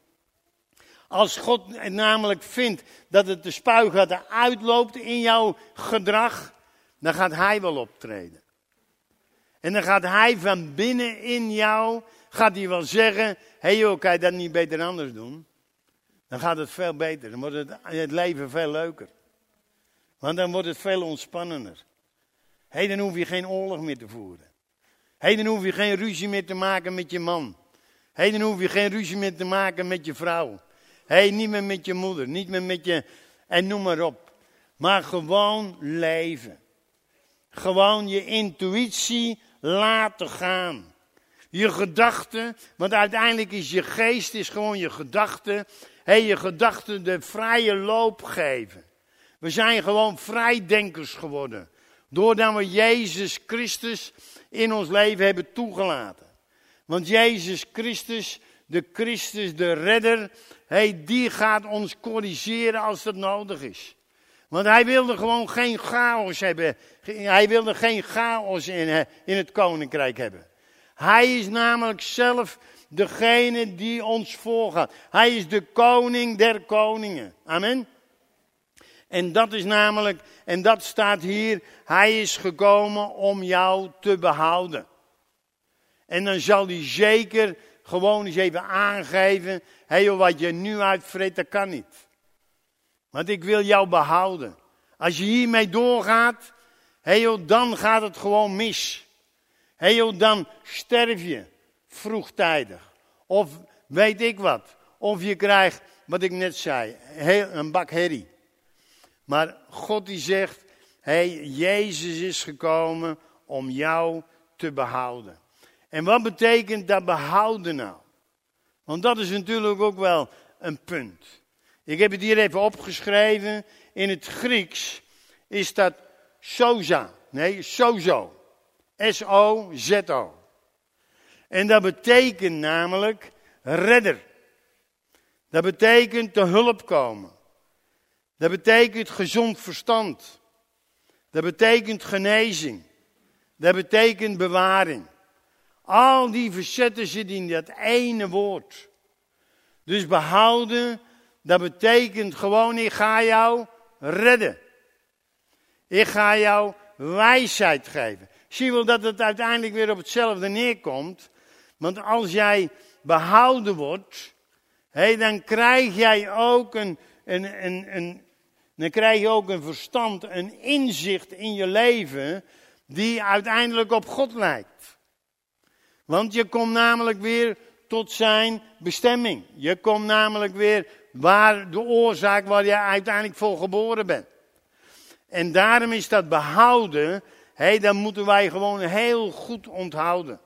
Als God namelijk vindt dat het de spuigaten uitloopt in jouw gedrag, dan gaat hij wel optreden. En dan gaat hij van binnen in jou, gaat hij wel zeggen, joh, kan je dat niet beter anders doen? Dan gaat het veel beter, dan wordt het leven veel leuker. Want dan wordt het veel ontspannender. Dan hoef je geen oorlog meer te voeren. Dan hoef je geen ruzie meer te maken met je man. Dan hoef je geen ruzie meer te maken met je vrouw. Niet meer met je moeder, niet meer met je... En noem maar op. Maar gewoon leven. Gewoon je intuïtie laten gaan. Je gedachten, want uiteindelijk is je geest is gewoon je gedachten. Je gedachten de vrije loop geven. We zijn gewoon vrijdenkers geworden. Doordat we Jezus Christus in ons leven hebben toegelaten. Want Jezus Christus, de redder, die gaat ons corrigeren als dat nodig is. Want hij wilde gewoon geen chaos hebben. Hij wilde geen chaos in het koninkrijk hebben. Hij is namelijk zelf degene die ons voorgaat. Hij is de koning der koningen. Amen. En dat is namelijk, en dat staat hier, hij is gekomen om jou te behouden. En dan zal hij zeker gewoon eens even aangeven, wat je nu uitvreet, dat kan niet. Want ik wil jou behouden. Als je hiermee doorgaat, dan gaat het gewoon mis. Dan sterf je vroegtijdig. Of weet ik wat. Of je krijgt, wat ik net zei, een bak herrie. Maar God die zegt, Jezus is gekomen om jou te behouden. En wat betekent dat behouden nou? Want dat is natuurlijk ook wel een punt. Ik heb het hier even opgeschreven. In het Grieks is dat sozo. S-O-Z-O. En dat betekent namelijk redder. Dat betekent te hulp komen. Dat betekent gezond verstand. Dat betekent genezing. Dat betekent bewaring. Al die verzetten zitten in dat ene woord. Dus behouden, dat betekent gewoon, ik ga jou redden. Ik ga jou wijsheid geven. Zie je wel dat het uiteindelijk weer op hetzelfde neerkomt. Want als jij behouden wordt, dan krijg jij ook een verstand, een inzicht in je leven die uiteindelijk op God lijkt. Want je komt namelijk weer tot zijn bestemming. Je komt namelijk weer waar de oorzaak waar je uiteindelijk voor geboren bent. En daarom is dat behouden, dat moeten wij gewoon heel goed onthouden.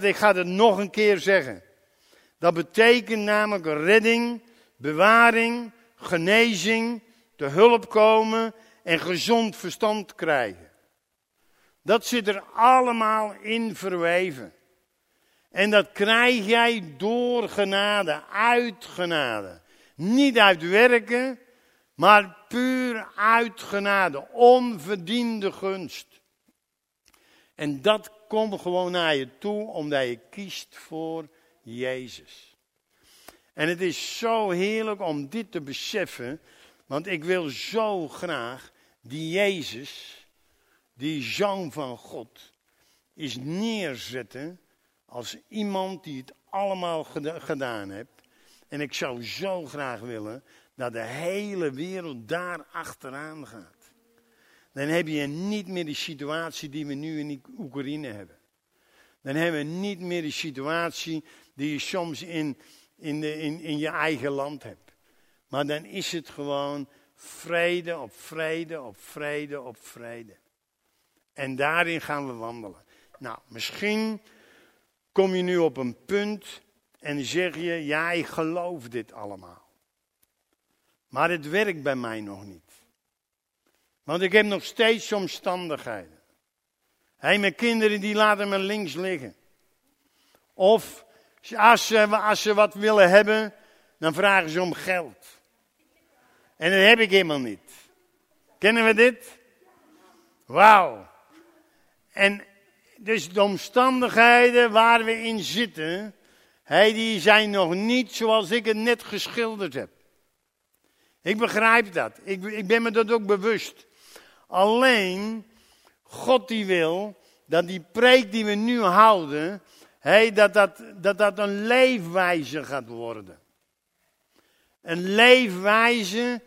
Ik ga het nog een keer zeggen. Dat betekent namelijk redding, bewaring, genezing, te hulp komen en gezond verstand krijgen. Dat zit er allemaal in verweven. En dat krijg jij door genade, uit genade. Niet uit werken, maar puur uit genade, onverdiende gunst. En dat komt gewoon naar je toe, omdat je kiest voor Jezus. En het is zo heerlijk om dit te beseffen, want ik wil zo graag die Jezus, die Zoon van God, is neerzetten als iemand die het allemaal gedaan heeft. En ik zou zo graag willen dat de hele wereld daar achteraan gaat. Dan heb je niet meer de situatie die we nu in Oekraïne hebben. Dan hebben we niet meer de situatie die je soms in je eigen land hebt. Maar dan is het gewoon vrede op vrede op vrede op vrede. En daarin gaan we wandelen. Nou, misschien kom je nu op een punt en zeg je, ja, ik geloof dit allemaal. Maar het werkt bij mij nog niet. Want ik heb nog steeds omstandigheden. Mijn kinderen die laten me links liggen. Of Als ze wat willen hebben, dan vragen ze om geld. En dat heb ik helemaal niet. Kennen we dit? Wauw. En dus de omstandigheden waar we in zitten, die zijn nog niet zoals ik het net geschilderd heb. Ik begrijp dat. Ik ben me dat ook bewust. Alleen, God die wil dat die preek die we nu houden, dat een leefwijze gaat worden. Een leefwijze,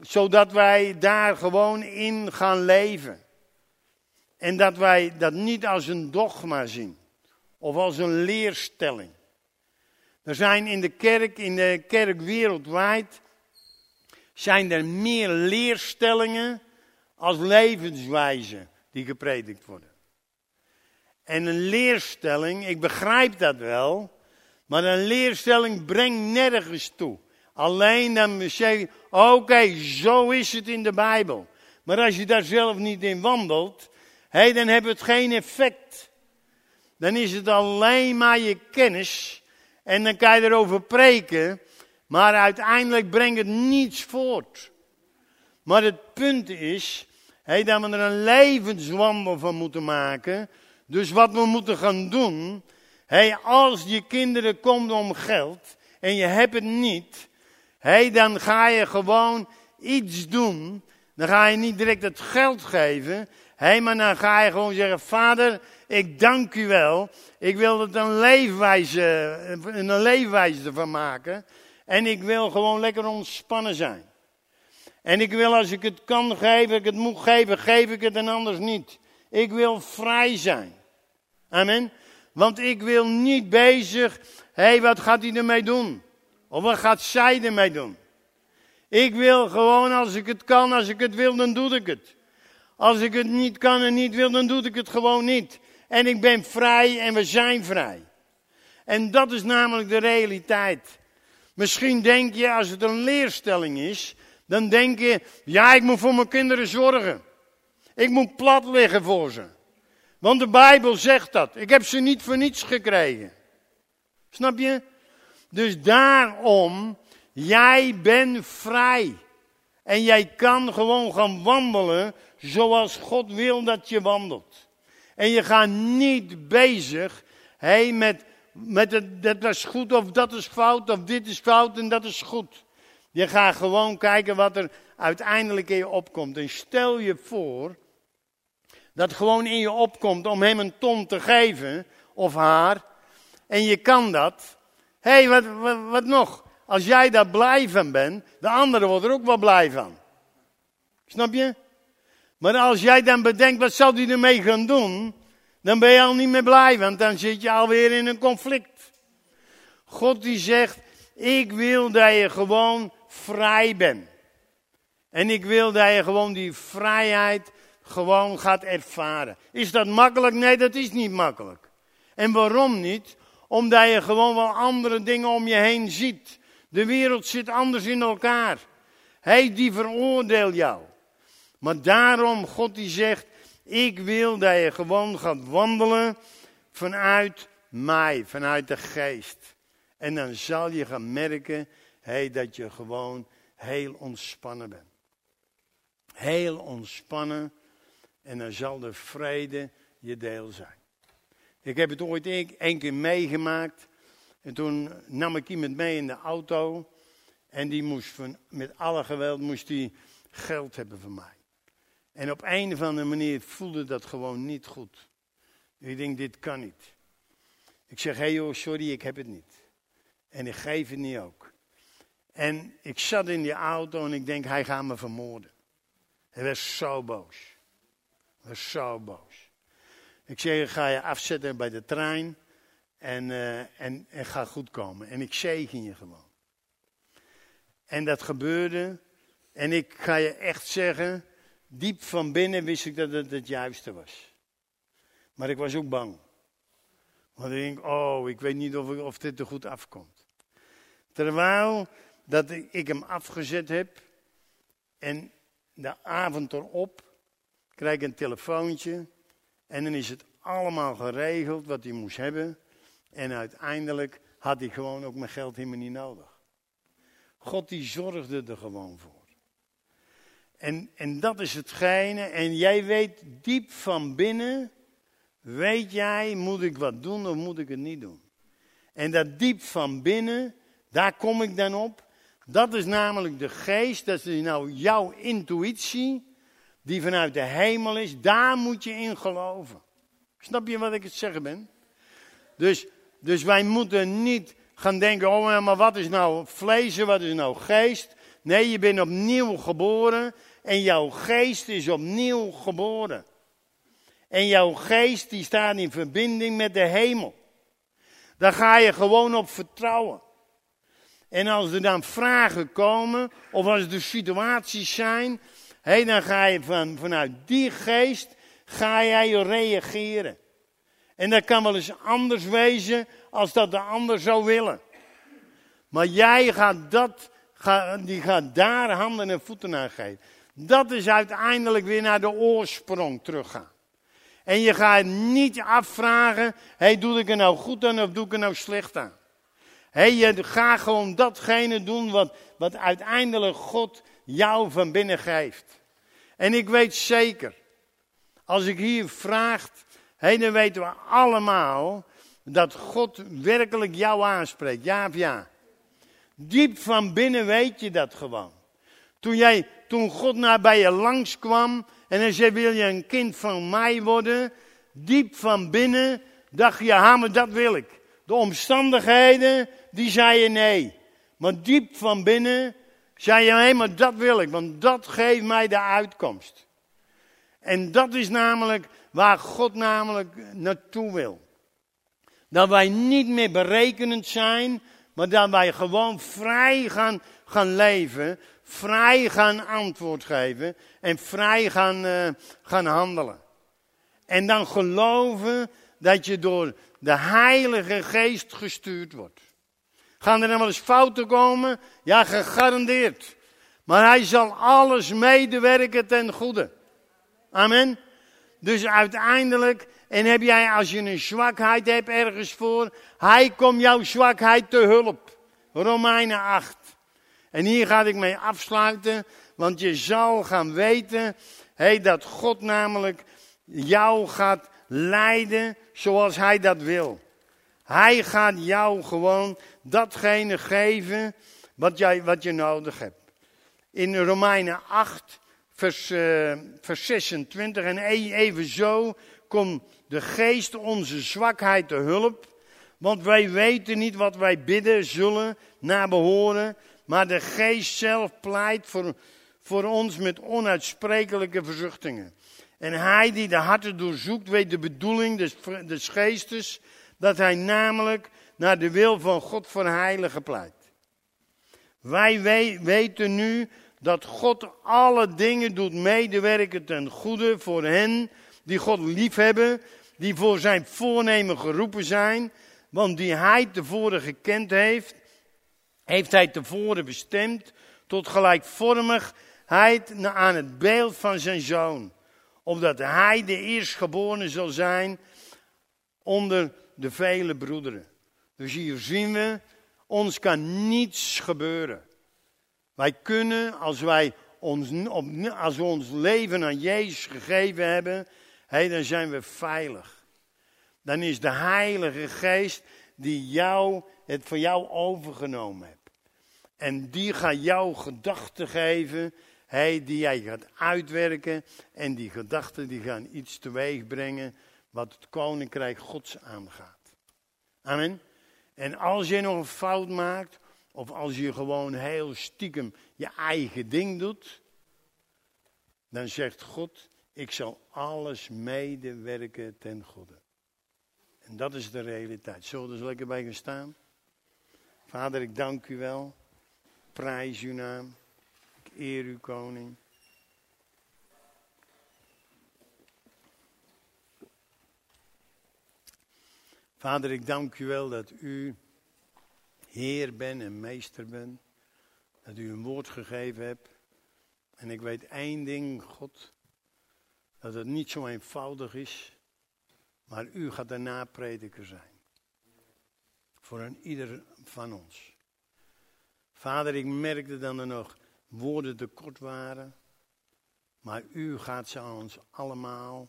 zodat wij daar gewoon in gaan leven. En dat wij dat niet als een dogma zien. Of als een leerstelling. Er zijn in de kerk wereldwijd, zijn er meer leerstellingen als levenswijzen die gepredikt worden. En een leerstelling, ik begrijp dat wel, maar een leerstelling brengt nergens toe. Alleen dan zeg je, oké, zo is het in de Bijbel. Maar als je daar zelf niet in wandelt, dan heeft het geen effect. Dan is het alleen maar je kennis en dan kan je erover preken, maar uiteindelijk brengt het niets voort. Maar het punt is dat we er een levenswandel van moeten maken. Dus wat we moeten gaan doen, als je kinderen komen om geld en je hebt het niet, dan ga je gewoon iets doen. Dan ga je niet direct het geld geven, maar dan ga je gewoon zeggen, vader, ik dank u wel. Ik wil er een leefwijze van maken. En ik wil gewoon lekker ontspannen zijn. En ik wil, als ik het kan geven, ik het moet geven, geef ik het en anders niet. Ik wil vrij zijn. Amen. Want ik wil niet bezig, wat gaat hij ermee doen? Of wat gaat zij ermee doen? Ik wil gewoon, als ik het kan, als ik het wil, dan doe ik het. Als ik het niet kan en niet wil, dan doe ik het gewoon niet. En ik ben vrij en we zijn vrij. En dat is namelijk de realiteit. Misschien denk je, als het een leerstelling is, dan denk je, ik moet voor mijn kinderen zorgen. Ik moet plat liggen voor ze. Want de Bijbel zegt dat. Ik heb ze niet voor niets gekregen. Snap je? Dus daarom, jij bent vrij. En jij kan gewoon gaan wandelen zoals God wil dat je wandelt. En je gaat niet bezig met het, dat is goed of dat is fout of dit is fout en dat is goed. Je gaat gewoon kijken wat er uiteindelijk in je opkomt. En stel je voor dat gewoon in je opkomt om hem een ton te geven of haar. En je kan dat. Wat nog? Als jij daar blij van bent, de andere wordt er ook wel blij van. Snap je? Maar als jij dan bedenkt, wat zou die ermee gaan doen? Dan ben je al niet meer blij, want dan zit je alweer in een conflict. God die zegt, ik wil dat je gewoon vrij bent. En ik wil dat je gewoon die vrijheid gewoon gaat ervaren. Is dat makkelijk? Nee, dat is niet makkelijk. En waarom niet? Omdat je gewoon wel andere dingen om je heen ziet. De wereld zit anders in elkaar. Die veroordeelt jou. Maar daarom, God die zegt, ik wil dat je gewoon gaat wandelen vanuit mij, vanuit de geest. En dan zal je gaan merken dat je gewoon heel ontspannen bent. Heel ontspannen en dan zal de vrede je deel zijn. Ik heb het ooit één keer meegemaakt. En toen nam ik iemand mee in de auto. En die moest met alle geweld moest die geld hebben van mij. En op een of andere manier voelde dat gewoon niet goed. Ik denk, dit kan niet. Ik zeg, joh, sorry, ik heb het niet. En ik geef het niet ook. En ik zat in die auto en ik denk, hij gaat me vermoorden. Hij was zo boos. Ik zeg, ik ga je afzetten bij de trein en ga goed komen. En ik zegen je gewoon. En dat gebeurde. En ik ga je echt zeggen, diep van binnen wist ik dat het het juiste was. Maar ik was ook bang. Want ik denk, ik weet niet of dit er goed afkomt. Terwijl dat ik hem afgezet heb en de avond erop krijg ik een telefoontje. En dan is het allemaal geregeld wat hij moest hebben. En uiteindelijk had hij gewoon ook mijn geld helemaal niet nodig. God die zorgde er gewoon voor. En dat is hetgene. En jij weet diep van binnen, weet jij, moet ik wat doen of moet ik het niet doen? En dat diep van binnen, daar kom ik dan op. Dat is namelijk de geest, dat is nou jouw intuïtie. Die vanuit de hemel is, daar moet je in geloven. Snap je wat ik het zeggen ben? Dus wij moeten niet gaan denken, maar wat is nou vlees en wat is nou geest? Nee, je bent opnieuw geboren en jouw geest is opnieuw geboren. En jouw geest die staat in verbinding met de hemel. Daar ga je gewoon op vertrouwen. En als er dan vragen komen of als er situaties zijn, dan ga je vanuit die geest, ga jij reageren. En dat kan wel eens anders wezen, als dat de ander zou willen. Maar jij gaat daar handen en voeten aan geven. Dat is uiteindelijk weer naar de oorsprong teruggaan. En je gaat niet afvragen, doe ik er nou goed aan of doe ik er nou slecht aan? Je gaat gewoon datgene doen wat uiteindelijk God jou van binnen geeft. En ik weet zeker, als ik hier vraag, dan weten we allemaal dat God werkelijk jou aanspreekt, ja of ja. Diep van binnen weet je dat gewoon. Toen God naar bij je langskwam en hij zei, wil je een kind van mij worden? Diep van binnen dacht je, maar dat wil ik. De omstandigheden, die zeiden nee. Maar diep van binnen zei je, nee, maar dat wil ik, want dat geeft mij de uitkomst. En dat is namelijk waar God naartoe wil. Dat wij niet meer berekenend zijn, maar dat wij gewoon vrij gaan leven, vrij gaan antwoord geven en vrij gaan handelen. En dan geloven dat je door de Heilige Geest gestuurd wordt. Gaan er dan wel eens fouten komen? Ja, gegarandeerd. Maar hij zal alles medewerken ten goede. Amen. Dus uiteindelijk, en heb jij, als je een zwakheid hebt ergens voor, hij komt jouw zwakheid te hulp. Romeinen 8. En hier ga ik mee afsluiten, want je zal gaan weten dat God namelijk jou gaat leiden zoals hij dat wil. Hij gaat jou gewoon datgene geven wat je nodig hebt. In Romeinen 8, vers 26, en evenzo komt de Geest onze zwakheid te hulp, want wij weten niet wat wij bidden zullen naar behoren, maar de Geest zelf pleit voor ons met onuitsprekelijke verzuchtingen. En hij die de harten doorzoekt, weet de bedoeling des Geestes, dat hij namelijk naar de wil van God voor heiligen pleit. Wij weten nu dat God alle dingen doet medewerken ten goede voor hen die God liefhebben, die voor zijn voornemen geroepen zijn, want die hij tevoren gekend heeft, heeft hij tevoren bestemd tot gelijkvormigheid aan het beeld van zijn Zoon, opdat hij de eerstgeborene zal zijn onder de vele broederen. Dus hier zien we, ons kan niets gebeuren. Wij kunnen, als we ons leven aan Jezus gegeven hebben, dan zijn we veilig. Dan is de Heilige Geest die het voor jou overgenomen heeft. En die gaat jou gedachten geven, die jij gaat uitwerken. En die gedachten die gaan iets teweeg brengen wat het Koninkrijk Gods aangaat. Amen. En als je nog een fout maakt, of als je gewoon heel stiekem je eigen ding doet, dan zegt God, ik zal alles medewerken ten goede. En dat is de realiteit. Zullen we dus lekker bij gaan staan? Vader, ik dank u wel. Prijs uw naam. Ik eer u, koning. Vader, ik dank u wel dat u Heer bent en meester bent. Dat u een woord gegeven hebt. En ik weet één ding, God, dat het niet zo eenvoudig is, maar u gaat daarna prediker zijn. Voor een ieder van ons. Vader, ik merkte dat er nog woorden tekort waren, maar u gaat ze aan ons allemaal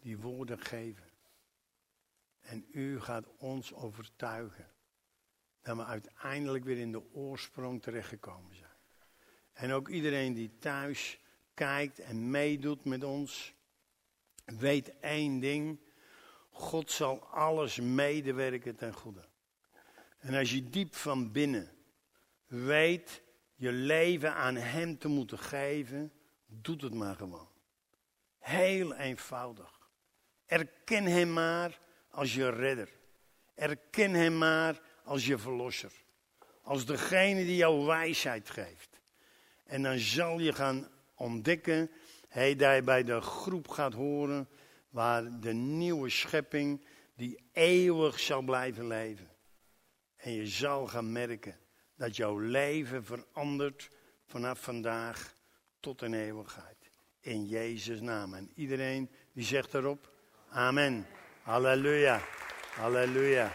die woorden geven. En u gaat ons overtuigen dat we uiteindelijk weer in de oorsprong terechtgekomen zijn. En ook iedereen die thuis kijkt en meedoet met ons, weet één ding. God zal alles medewerken ten goede. En als je diep van binnen weet je leven aan hem te moeten geven, doet het maar gewoon. Heel eenvoudig. Erken hem maar als je redder. Erken hem maar als je verlosser. Als degene die jou wijsheid geeft. En dan zal je gaan ontdekken, dat je bij de groep gaat horen waar de nieuwe schepping die eeuwig zal blijven leven. En je zal gaan merken dat jouw leven verandert vanaf vandaag tot in eeuwigheid. In Jezus' naam. En iedereen die zegt erop, amen. Halleluja. Halleluja.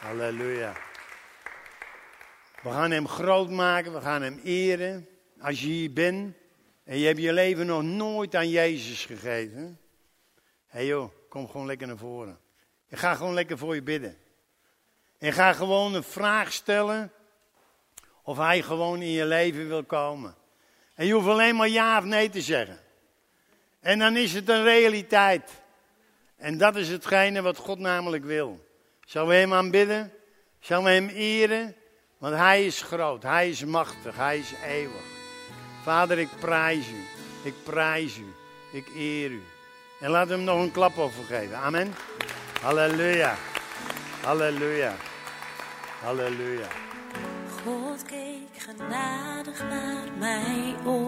Halleluja. We gaan hem groot maken, we gaan hem eren. Als je hier bent en je hebt je leven nog nooit aan Jezus gegeven. Hé joh, kom gewoon lekker naar voren. Ik ga gewoon lekker voor je bidden. En ga gewoon een vraag stellen of hij gewoon in je leven wil komen. En je hoeft alleen maar ja of nee te zeggen. En dan is het een realiteit. En dat is hetgene wat God namelijk wil. Zullen we hem aanbidden? Zullen we hem eren? Want hij is groot, hij is machtig, hij is eeuwig. Vader, ik prijs u. Ik prijs u. Ik eer u. En laten we hem nog een klap overgeven. Amen. Halleluja. Halleluja. Halleluja. God keek genadig naar mij om.